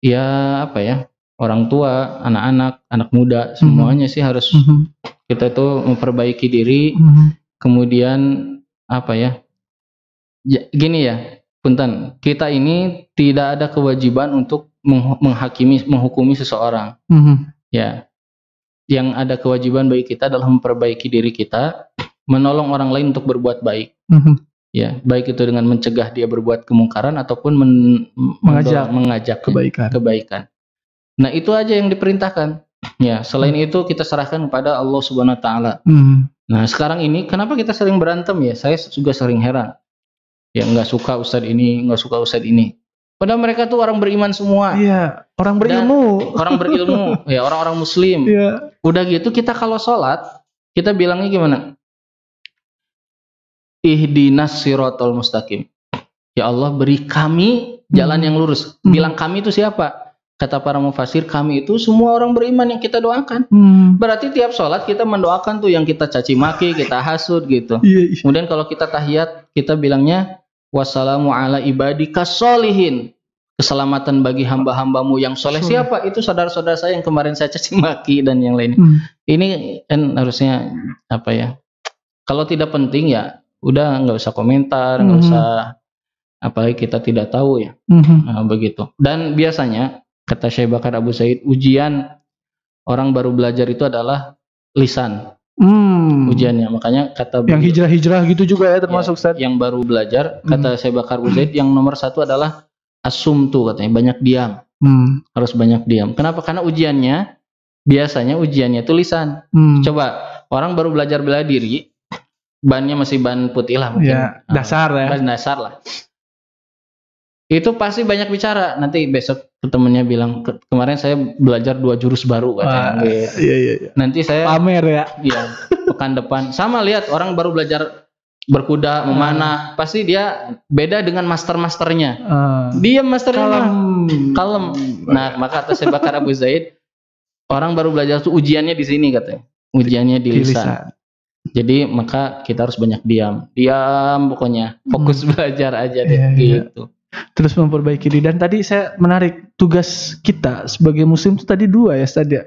Ya apa ya? Orang tua, anak-anak, anak muda semuanya mm-hmm. sih harus mm-hmm. kita itu memperbaiki diri. Mm-hmm. Kemudian apa ya? Ya gini ya. punten, kita ini tidak ada kewajiban untuk menghakimi, menghukumi seseorang. Mm-hmm. Ya, yang ada kewajiban bagi kita adalah memperbaiki diri kita, menolong orang lain untuk berbuat baik. Mm-hmm. Ya, baik itu dengan mencegah dia berbuat kemungkaran ataupun men- mengajak mengajak kebaikan. kebaikan. Nah, itu aja yang diperintahkan. Ya, selain mm-hmm. itu kita serahkan kepada Allah Subhanahu wa taala. Nah, sekarang ini kenapa kita sering berantem ya? Saya juga sering heran. Ya, nggak suka ustadz ini, nggak suka ustadz ini. Padahal mereka tuh orang beriman semua. Iya, orang berilmu. Dan orang berilmu, ya orang-orang muslim. Iya. Udah gitu kita kalau sholat, kita bilangnya gimana? Ihdinas siratal mustaqim. Ya Allah, beri kami jalan hmm. yang lurus. Hmm. Bilang kami itu siapa? Kata para mufasir, kami itu semua orang beriman yang kita doakan. Hmm. Berarti tiap sholat kita mendoakan tuh yang kita caci maki, kita hasut gitu. Iya, iya. Kemudian kalau kita tahiyat, kita bilangnya wassalamu ala ibadika sholihin. Keselamatan bagi hamba-hambamu yang soleh. Siapa? Itu saudara-saudara saya yang kemarin saya caci maki dan yang lainnya. Hmm. Ini kan harusnya apa ya? Kalau tidak penting ya udah nggak usah komentar, nggak hmm. usah, apalagi kita tidak tahu ya. Hmm. Nah, begitu. Dan biasanya kata Syekh Bakar Abu Said, ujian orang baru belajar itu adalah lisan. Hmm. Ujiannya, makanya kata yang hijrah-hijrah gitu juga ya termasuk ya, yang baru belajar hmm. kata Syekh Bakar Abu Zaid yang nomor satu adalah asumtu, katanya banyak diam, hmm. harus banyak diam. Kenapa? Karena ujiannya biasanya ujiannya tulisan. Hmm. Coba orang baru belajar bela diri, bannya masih ban putih lah mungkin ya, dasar ya, ban dasar lah. Itu pasti banyak bicara. Nanti besok temennya bilang, Ke- kemarin saya belajar dua jurus baru katanya. Wah, iya, iya, iya. Nanti saya pamer ya. Iya, pekan depan. Sama lihat orang baru belajar berkuda, memanah, hmm. pasti dia beda dengan master-masternya. Hmm. Dia masternya kalem. kalem. Nah, maka atas Syekh Bakar Abu Zaid, orang baru belajar itu ujiannya di sini katanya. Ujiannya di, di lisan. lisan. Jadi maka kita harus banyak diam. Diam pokoknya, fokus hmm. belajar aja deh yeah, gitu. Yeah. Terus memperbaiki diri. Dan tadi saya menarik, tugas kita sebagai muslim itu tadi dua ya, tadi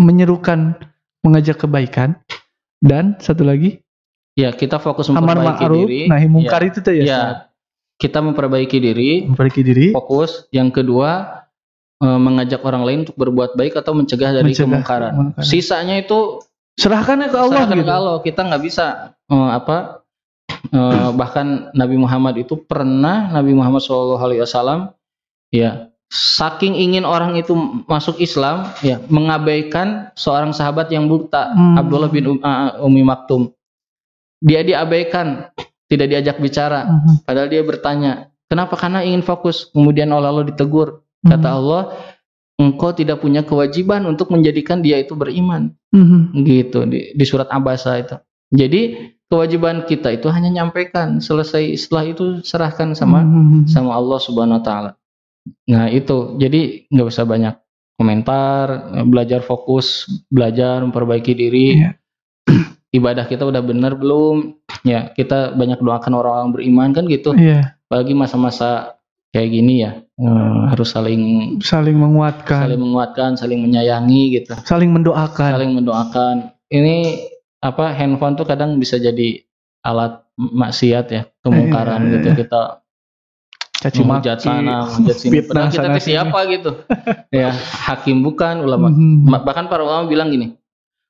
menyerukan, mengajak kebaikan, dan satu lagi ya kita fokus memperbaiki ma'ruf, diri nahi mungkar ya, itu tadi ya, ya kita memperbaiki diri, memperbaiki diri fokus. Yang kedua e, mengajak orang lain untuk berbuat baik atau mencegah dari mencegah kemungkaran. kemungkaran Sisanya itu serahkan ke Allah, serahkan gitu. Ke Allah. Kita gak bisa e, apa Uh, bahkan Nabi Muhammad itu pernah Nabi Muhammad shallallahu alaihi wasallam ya saking ingin orang itu masuk Islam ya mengabaikan seorang sahabat yang buta, hmm. Abdullah bin Ummi Maktum. Dia diabaikan, tidak diajak bicara, hmm. padahal dia bertanya kenapa, karena ingin fokus. Kemudian oleh Allah ditegur, kata hmm. Allah, engkau tidak punya kewajiban untuk menjadikan dia itu beriman, hmm. gitu di, di surat Abasa itu. Jadi kewajiban kita itu hanya nyampaikan, selesai setelah itu serahkan sama mm-hmm. sama Allah Subhanahu wa taala. Nah, itu. Jadi enggak usah banyak komentar, belajar fokus, belajar memperbaiki diri. Yeah. Ibadah kita udah benar belum? Ya, kita banyak doakan orang-orang beriman kan gitu. Yeah. Apalagi masa-masa kayak gini ya, hmm. harus saling saling menguatkan, saling menguatkan, saling menyayangi gitu. Saling mendoakan. Saling mendoakan. Ini apa, handphone tuh kadang bisa jadi alat maksiat ya, kemungkaran gitu. Kita caci maki, hujat sini, padahal kita tuh siapa gitu. Ya, hakim bukan, ulama. Mm-hmm. Bahkan para ulama bilang gini,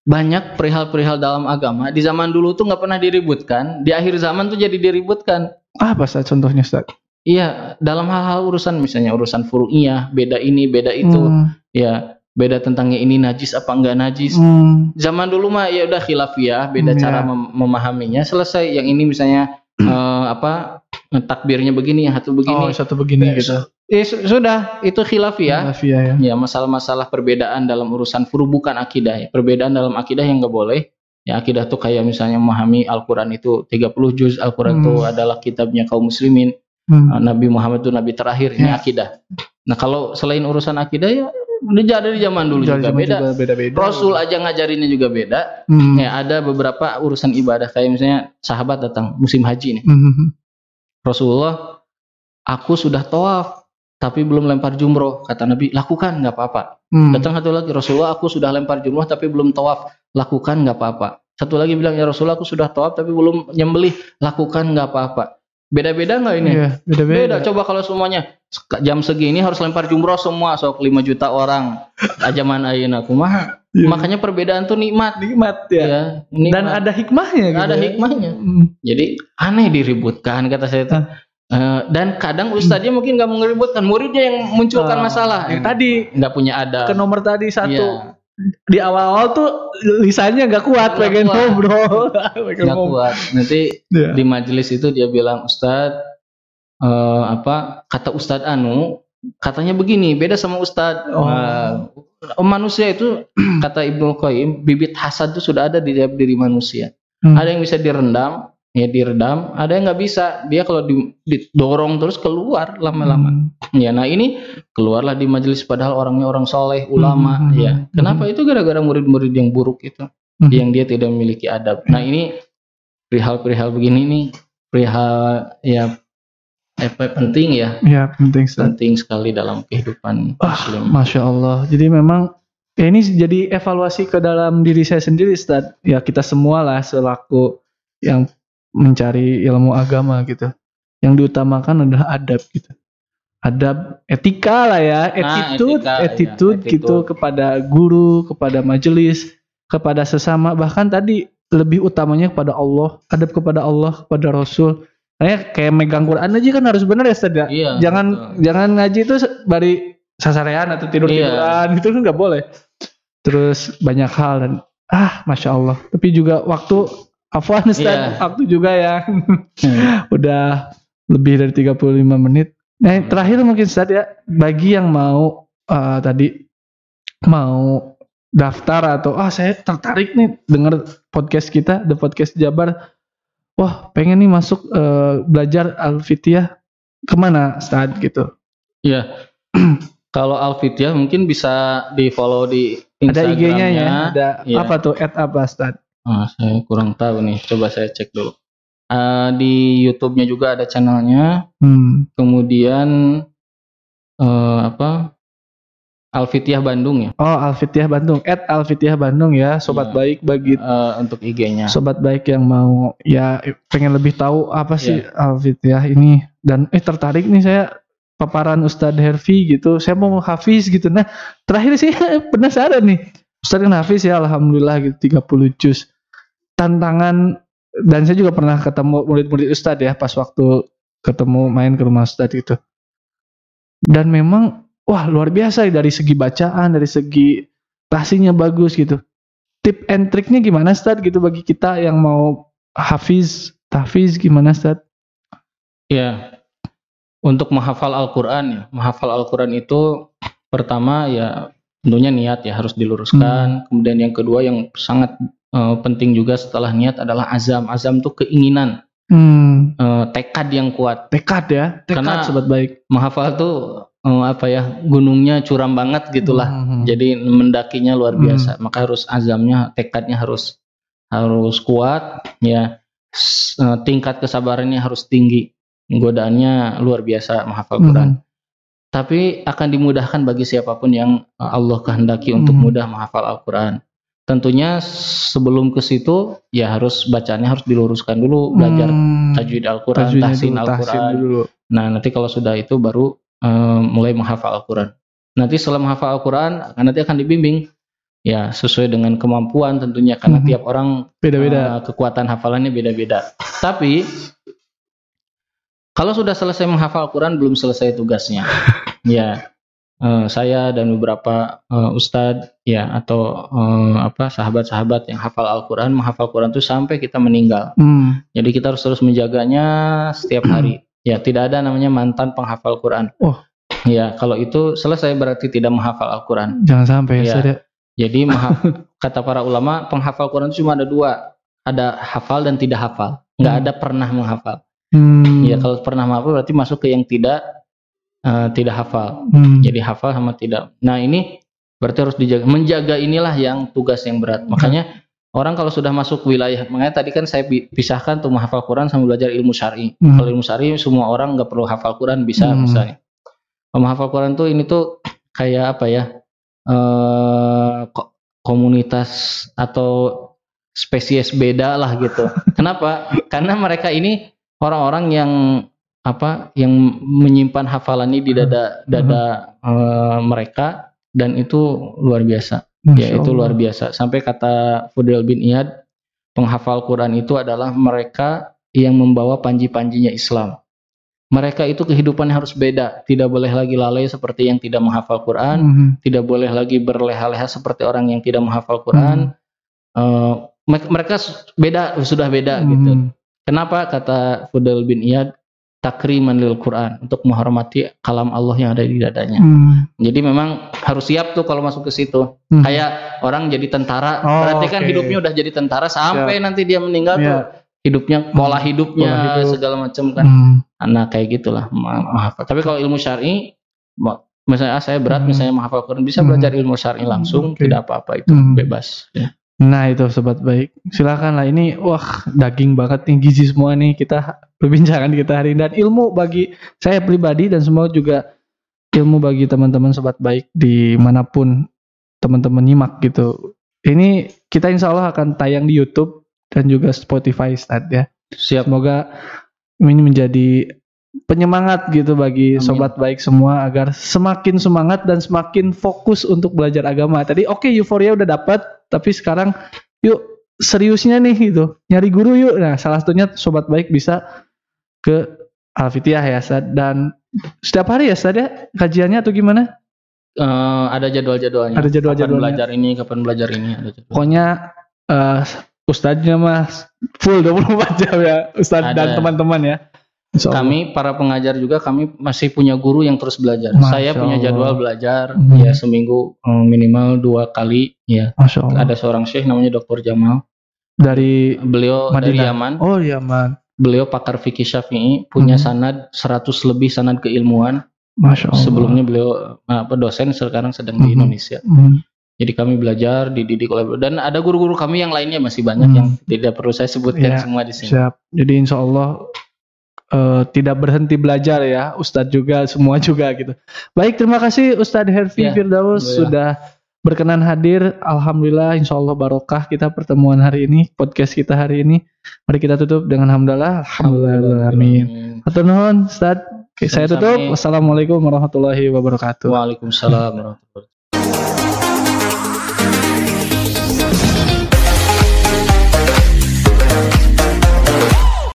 banyak perihal-perihal dalam agama di zaman dulu tuh nggak pernah diributkan, di akhir zaman tuh jadi diributkan. Ah, apa contohnya, Ustaz? Iya, dalam hal-hal urusan misalnya urusan furu'iyah, beda ini, beda itu. Mm. Ya, beda tentangnya ini najis apa enggak najis. Hmm. Zaman dulu mah ya udah khilafiyah, beda hmm, cara ya. mem- memahaminya. Selesai. Yang ini misalnya eh, apa takbirnya begini, yang satu begini, oh, satu begini gitu. Eh, sudah, itu khilafiyah. Khilafiyah ya. Ya, masalah-masalah perbedaan dalam urusan furu, bukan akidah ya. Perbedaan dalam akidah yang enggak boleh. Ya, akidah tuh kayak misalnya memahami Al-Quran itu tiga puluh juz, Al-Quran itu hmm. adalah kitabnya kaum muslimin. Hmm. Nabi Muhammad itu nabi terakhir, ini ya. Akidah. Nah, kalau selain urusan akidah ya ada di zaman dulu juga, zaman beda. juga beda-beda. Rasul aja ngajarinnya juga beda. Hmm. Ya, ada beberapa urusan ibadah. Kayak misalnya sahabat datang musim haji nih. Hmm. Rasulullah, aku sudah tawaf tapi belum lempar jumroh. Kata Nabi, lakukan nggak apa-apa. Hmm. Datang satu lagi, Rasulullah, aku sudah lempar jumroh tapi belum tawaf. Lakukan nggak apa-apa. Satu lagi bilang, ya Rasulullah, aku sudah tawaf tapi belum nyembelih. Lakukan nggak apa-apa. Beda-beda nggak ini? Iya, beda-beda. Beda. Coba kalau semuanya jam segini harus lempar jumroh semua sok lima juta orang. Ajaman ayeuna kumaha. Iya. Makanya perbedaan tuh nikmat, nikmat ya. Ya nikmat. Dan ada hikmahnya gitu. Ada ya? Hikmahnya. Hmm. Jadi aneh diributkan kata saya itu. Hmm. Uh, dan kadang ustadznya hmm. mungkin nggak mengeributkan, muridnya yang munculkan uh, masalah. Yang tadi nggak punya ada. Ke nomor tadi satu. Yeah. Di awal-awal tuh lisannya nggak kuat, gak pengen ngobrol, nggak kuat. Nanti yeah. di majelis itu dia bilang Ustadz uh, apa kata Ustadz Anu katanya begini, beda sama Ustadz. Oh. Uh, manusia itu kata Ibnu Qayyim bibit hasad itu sudah ada di dalam diri manusia. Hmm. Ada yang bisa direndam, ya diredam. Ada yang nggak bisa. Dia kalau didorong terus keluar lama-lama. Hmm. Ya, nah ini keluarlah di majelis padahal orangnya orang soleh, ulama. Hmm. Ya, kenapa hmm. itu gara-gara murid-murid yang buruk itu, hmm. yang dia tidak memiliki adab. Nah ini perihal-perihal begini nih, perihal ya apa penting ya. Ya penting sekali. Penting sekali dalam kehidupan oh, Muslim. Masya Allah. Jadi memang ya ini jadi evaluasi ke dalam diri saya sendiri, Ustaz. Ya kita semua lah selaku yang mencari ilmu agama gitu. Yang diutamakan adalah adab gitu. Adab etika lah ya, attitude, nah, etika, attitude ya, gitu attitude. Kepada guru, kepada majelis, kepada sesama, bahkan tadi lebih utamanya kepada Allah, adab kepada Allah, kepada Rasul. Kayak kayak megang Quran aja kan harus benar ya, Ustaz. Iya, jangan betul. Jangan ngaji itu bari sasarean atau tidur-tiduran iya. Gitu kan enggak boleh. Terus banyak hal dan ah Masya Allah. Tapi juga waktu Afwan Ustaz, waktu yeah. juga ya. hmm. Udah lebih dari tiga puluh lima menit. Nah, hmm. terakhir mungkin Ustaz ya, bagi yang mau uh, tadi mau daftar atau ah oh, saya tertarik nih dengar podcast kita, The Podcast Jabar. Wah, pengen nih masuk uh, belajar Al-Fityah. Kemana Ustaz gitu? Iya. Yeah. Kalau Al-Fityah mungkin bisa di-follow di Instagram-nya. Ada I G-nya ya. Ada yeah. apa tuh? At apa Ustaz? Ah, saya kurang tahu nih. Coba saya cek dulu. Uh, di YouTube-nya juga ada channelnya. Hmm. Kemudian uh, apa? Al Fityah Bandung ya. Oh, Al Fityah Bandung. At Al Fityah Bandung ya, sobat ya. Baik bagi uh, untuk I G-nya. Sobat baik yang mau ya pengen lebih tahu apa sih yeah. Al Fityah ini dan eh tertarik nih saya paparan Ustadz Hervi gitu. Saya mau Hafiz gitu. Nah, terakhir saya penasaran nih. Ustadz Hafiz ya Alhamdulillah gitu tiga puluh juz. Tantangan dan saya juga pernah ketemu murid-murid Ustadz ya pas waktu ketemu main ke rumah Ustadz gitu. Dan memang wah luar biasa dari segi bacaan, dari segi tahsinnya bagus gitu. Tip and triknya gimana Ustadz gitu bagi kita yang mau Hafiz, Tahfiz gimana Ustadz? Ya untuk menghafal Al-Quran ya. Menghafal Al-Quran itu pertama ya tentunya niat ya harus diluruskan. Hmm. Kemudian yang kedua yang sangat uh, penting juga setelah niat adalah azam. Azam itu keinginan, hmm. uh, tekad yang kuat. Tekad ya, tekad karena sobat baik. Menghafal tuh uh, apa ya gunungnya curam banget gitulah. Hmm. Jadi mendakinya luar biasa. Hmm. Maka harus azamnya, tekadnya harus harus kuat. Ya S- uh, tingkat kesabarannya harus tinggi. Godaannya luar biasa menghafal Quran. Hmm. Tapi akan dimudahkan bagi siapapun yang Allah kehendaki untuk hmm. mudah menghafal Al-Quran. Tentunya sebelum ke situ, ya harus bacanya harus diluruskan dulu, belajar hmm. tajwid Al-Quran, tajwid tahsin dulu, Al-Quran. Tahsin dulu. Nah nanti kalau sudah itu baru um, mulai menghafal Al-Quran. Nanti setelah menghafal Al-Quran, nanti akan dibimbing. Ya sesuai dengan kemampuan tentunya, karena hmm. tiap orang beda-beda. Uh, kekuatan hafalannya beda-beda. Tapi kalau sudah selesai menghafal Al-Quran, belum selesai tugasnya. Ya, uh, saya dan beberapa uh, ustadz, ya atau uh, apa sahabat-sahabat yang hafal Al-Quran, menghafal Al-Quran itu sampai kita meninggal. Hmm. Jadi kita harus terus menjaganya setiap hari. Ya, tidak ada namanya mantan penghafal Al-Quran. Oh. Ya, kalau itu selesai berarti tidak menghafal Al-Quran. Jangan sampai ya. Saya... Jadi maha- kata para ulama, penghafal Al-Quran itu cuma ada dua, ada hafal dan tidak hafal. Nggak hmm. ada pernah menghafal. Hmm. Ya kalau pernah hafal berarti masuk ke yang tidak uh, tidak hafal. Hmm. Jadi hafal sama tidak. Nah ini berarti harus dijaga. Menjaga inilah yang tugas yang berat. Makanya hmm. orang kalau sudah masuk wilayah, makanya tadi kan saya pisahkan tuh menghafal Quran sama belajar ilmu syar'i. Hmm. Kalau ilmu syar'i semua orang nggak perlu hafal Quran bisa hmm. misalnya. Menghafal Quran tuh ini tuh kayak apa ya uh, komunitas atau spesies beda lah gitu. Kenapa? Karena mereka ini orang-orang yang apa yang menyimpan hafalan ini di dada dada uh-huh. uh, mereka, dan itu luar biasa. Masya ya itu Allah. Luar biasa. Sampai kata Fudail bin Iyad, penghafal Quran itu adalah mereka yang membawa panji-panjinya Islam. Mereka itu kehidupannya harus beda, tidak boleh lagi lalai seperti yang tidak menghafal Quran, mm-hmm. tidak boleh lagi berleha-leha seperti orang yang tidak menghafal Quran. Mm-hmm. Uh, mereka beda, sudah beda mm-hmm. gitu. Kenapa? Kata Fudail bin Iyad, takriman lil Quran, untuk menghormati kalam Allah yang ada di dadanya. Mm-hmm. Jadi memang harus siap tuh kalau masuk ke situ. Mm-hmm. Kayak orang jadi tentara, oh, berarti kan okay. hidupnya udah jadi tentara sampai yeah. nanti dia meninggal yeah. tuh. Hidupnya, pola hidupnya, pola hidup. Segala macam kan hmm. nah kayak gitulah menghafal. Tapi kalau ilmu syar'i misalnya ah, saya berat hmm. misalnya menghafal Quran, bisa hmm. belajar ilmu syar'i langsung okay. tidak apa-apa itu hmm. bebas ya. Nah itu sobat baik, silakanlah, ini wah daging banget nih, gizi semua nih kita perbincangan kita hari ini, dan ilmu bagi saya pribadi dan semua juga ilmu bagi teman-teman sobat baik dimanapun teman-teman nyimak gitu. Ini kita insya Allah akan tayang di YouTube dan juga Spotify Ustadz ya. Siap. Semoga ini menjadi penyemangat gitu bagi Amin. Sobat baik semua agar semakin semangat dan semakin fokus untuk belajar agama. Tadi oke okay, euforia udah dapat, tapi sekarang yuk seriusnya nih gitu. Nyari guru yuk. Nah, salah satunya sobat baik bisa ke Al Fityah ya Ustadz, dan setiap hari ya Ustadz ya kajiannya atau gimana? Uh, ada jadwal-jadwalnya. Ada jadwal-jadwalnya. Kapan belajar ini, kapan belajar ini, ada jadwal. Pokoknya uh, Ustadznya mas full dua puluh empat jam ya Ustadz dan teman-teman ya. Kami para pengajar juga kami masih punya guru yang terus belajar. Masya Saya Allah. Punya jadwal belajar hmm. ya seminggu minimal dua kali ya. Ada seorang syekh namanya doktor Jamal dari beliau Madinah. Dari Yaman. Oh Yaman. Beliau pakar fikih Syafi'i, punya hmm. sanad seratus lebih sanad keilmuan. Masya Allah. Sebelumnya beliau apa dosen, sekarang sedang hmm. di Indonesia. Hmm. Jadi kami belajar, dididik oleh, dan ada guru-guru kami yang lainnya masih banyak hmm. yang tidak perlu saya sebutkan ya, semua di sini. Siap. Jadi insya Allah uh, tidak berhenti belajar ya, Ustadz juga, semua juga gitu. Baik, terima kasih Ustadz Hervi ya, Firdaus ya. Sudah berkenan hadir. Alhamdulillah, insya Allah barokah kita pertemuan hari ini, podcast kita hari ini. Mari kita tutup dengan hamdalah. Alhamdulillah, amin. Hatur nuhun Ustadz. Saya tutup. Wassalamualaikum warahmatullahi wabarakatuh. Waalaikumsalam warahmatullahi wabarakatuh.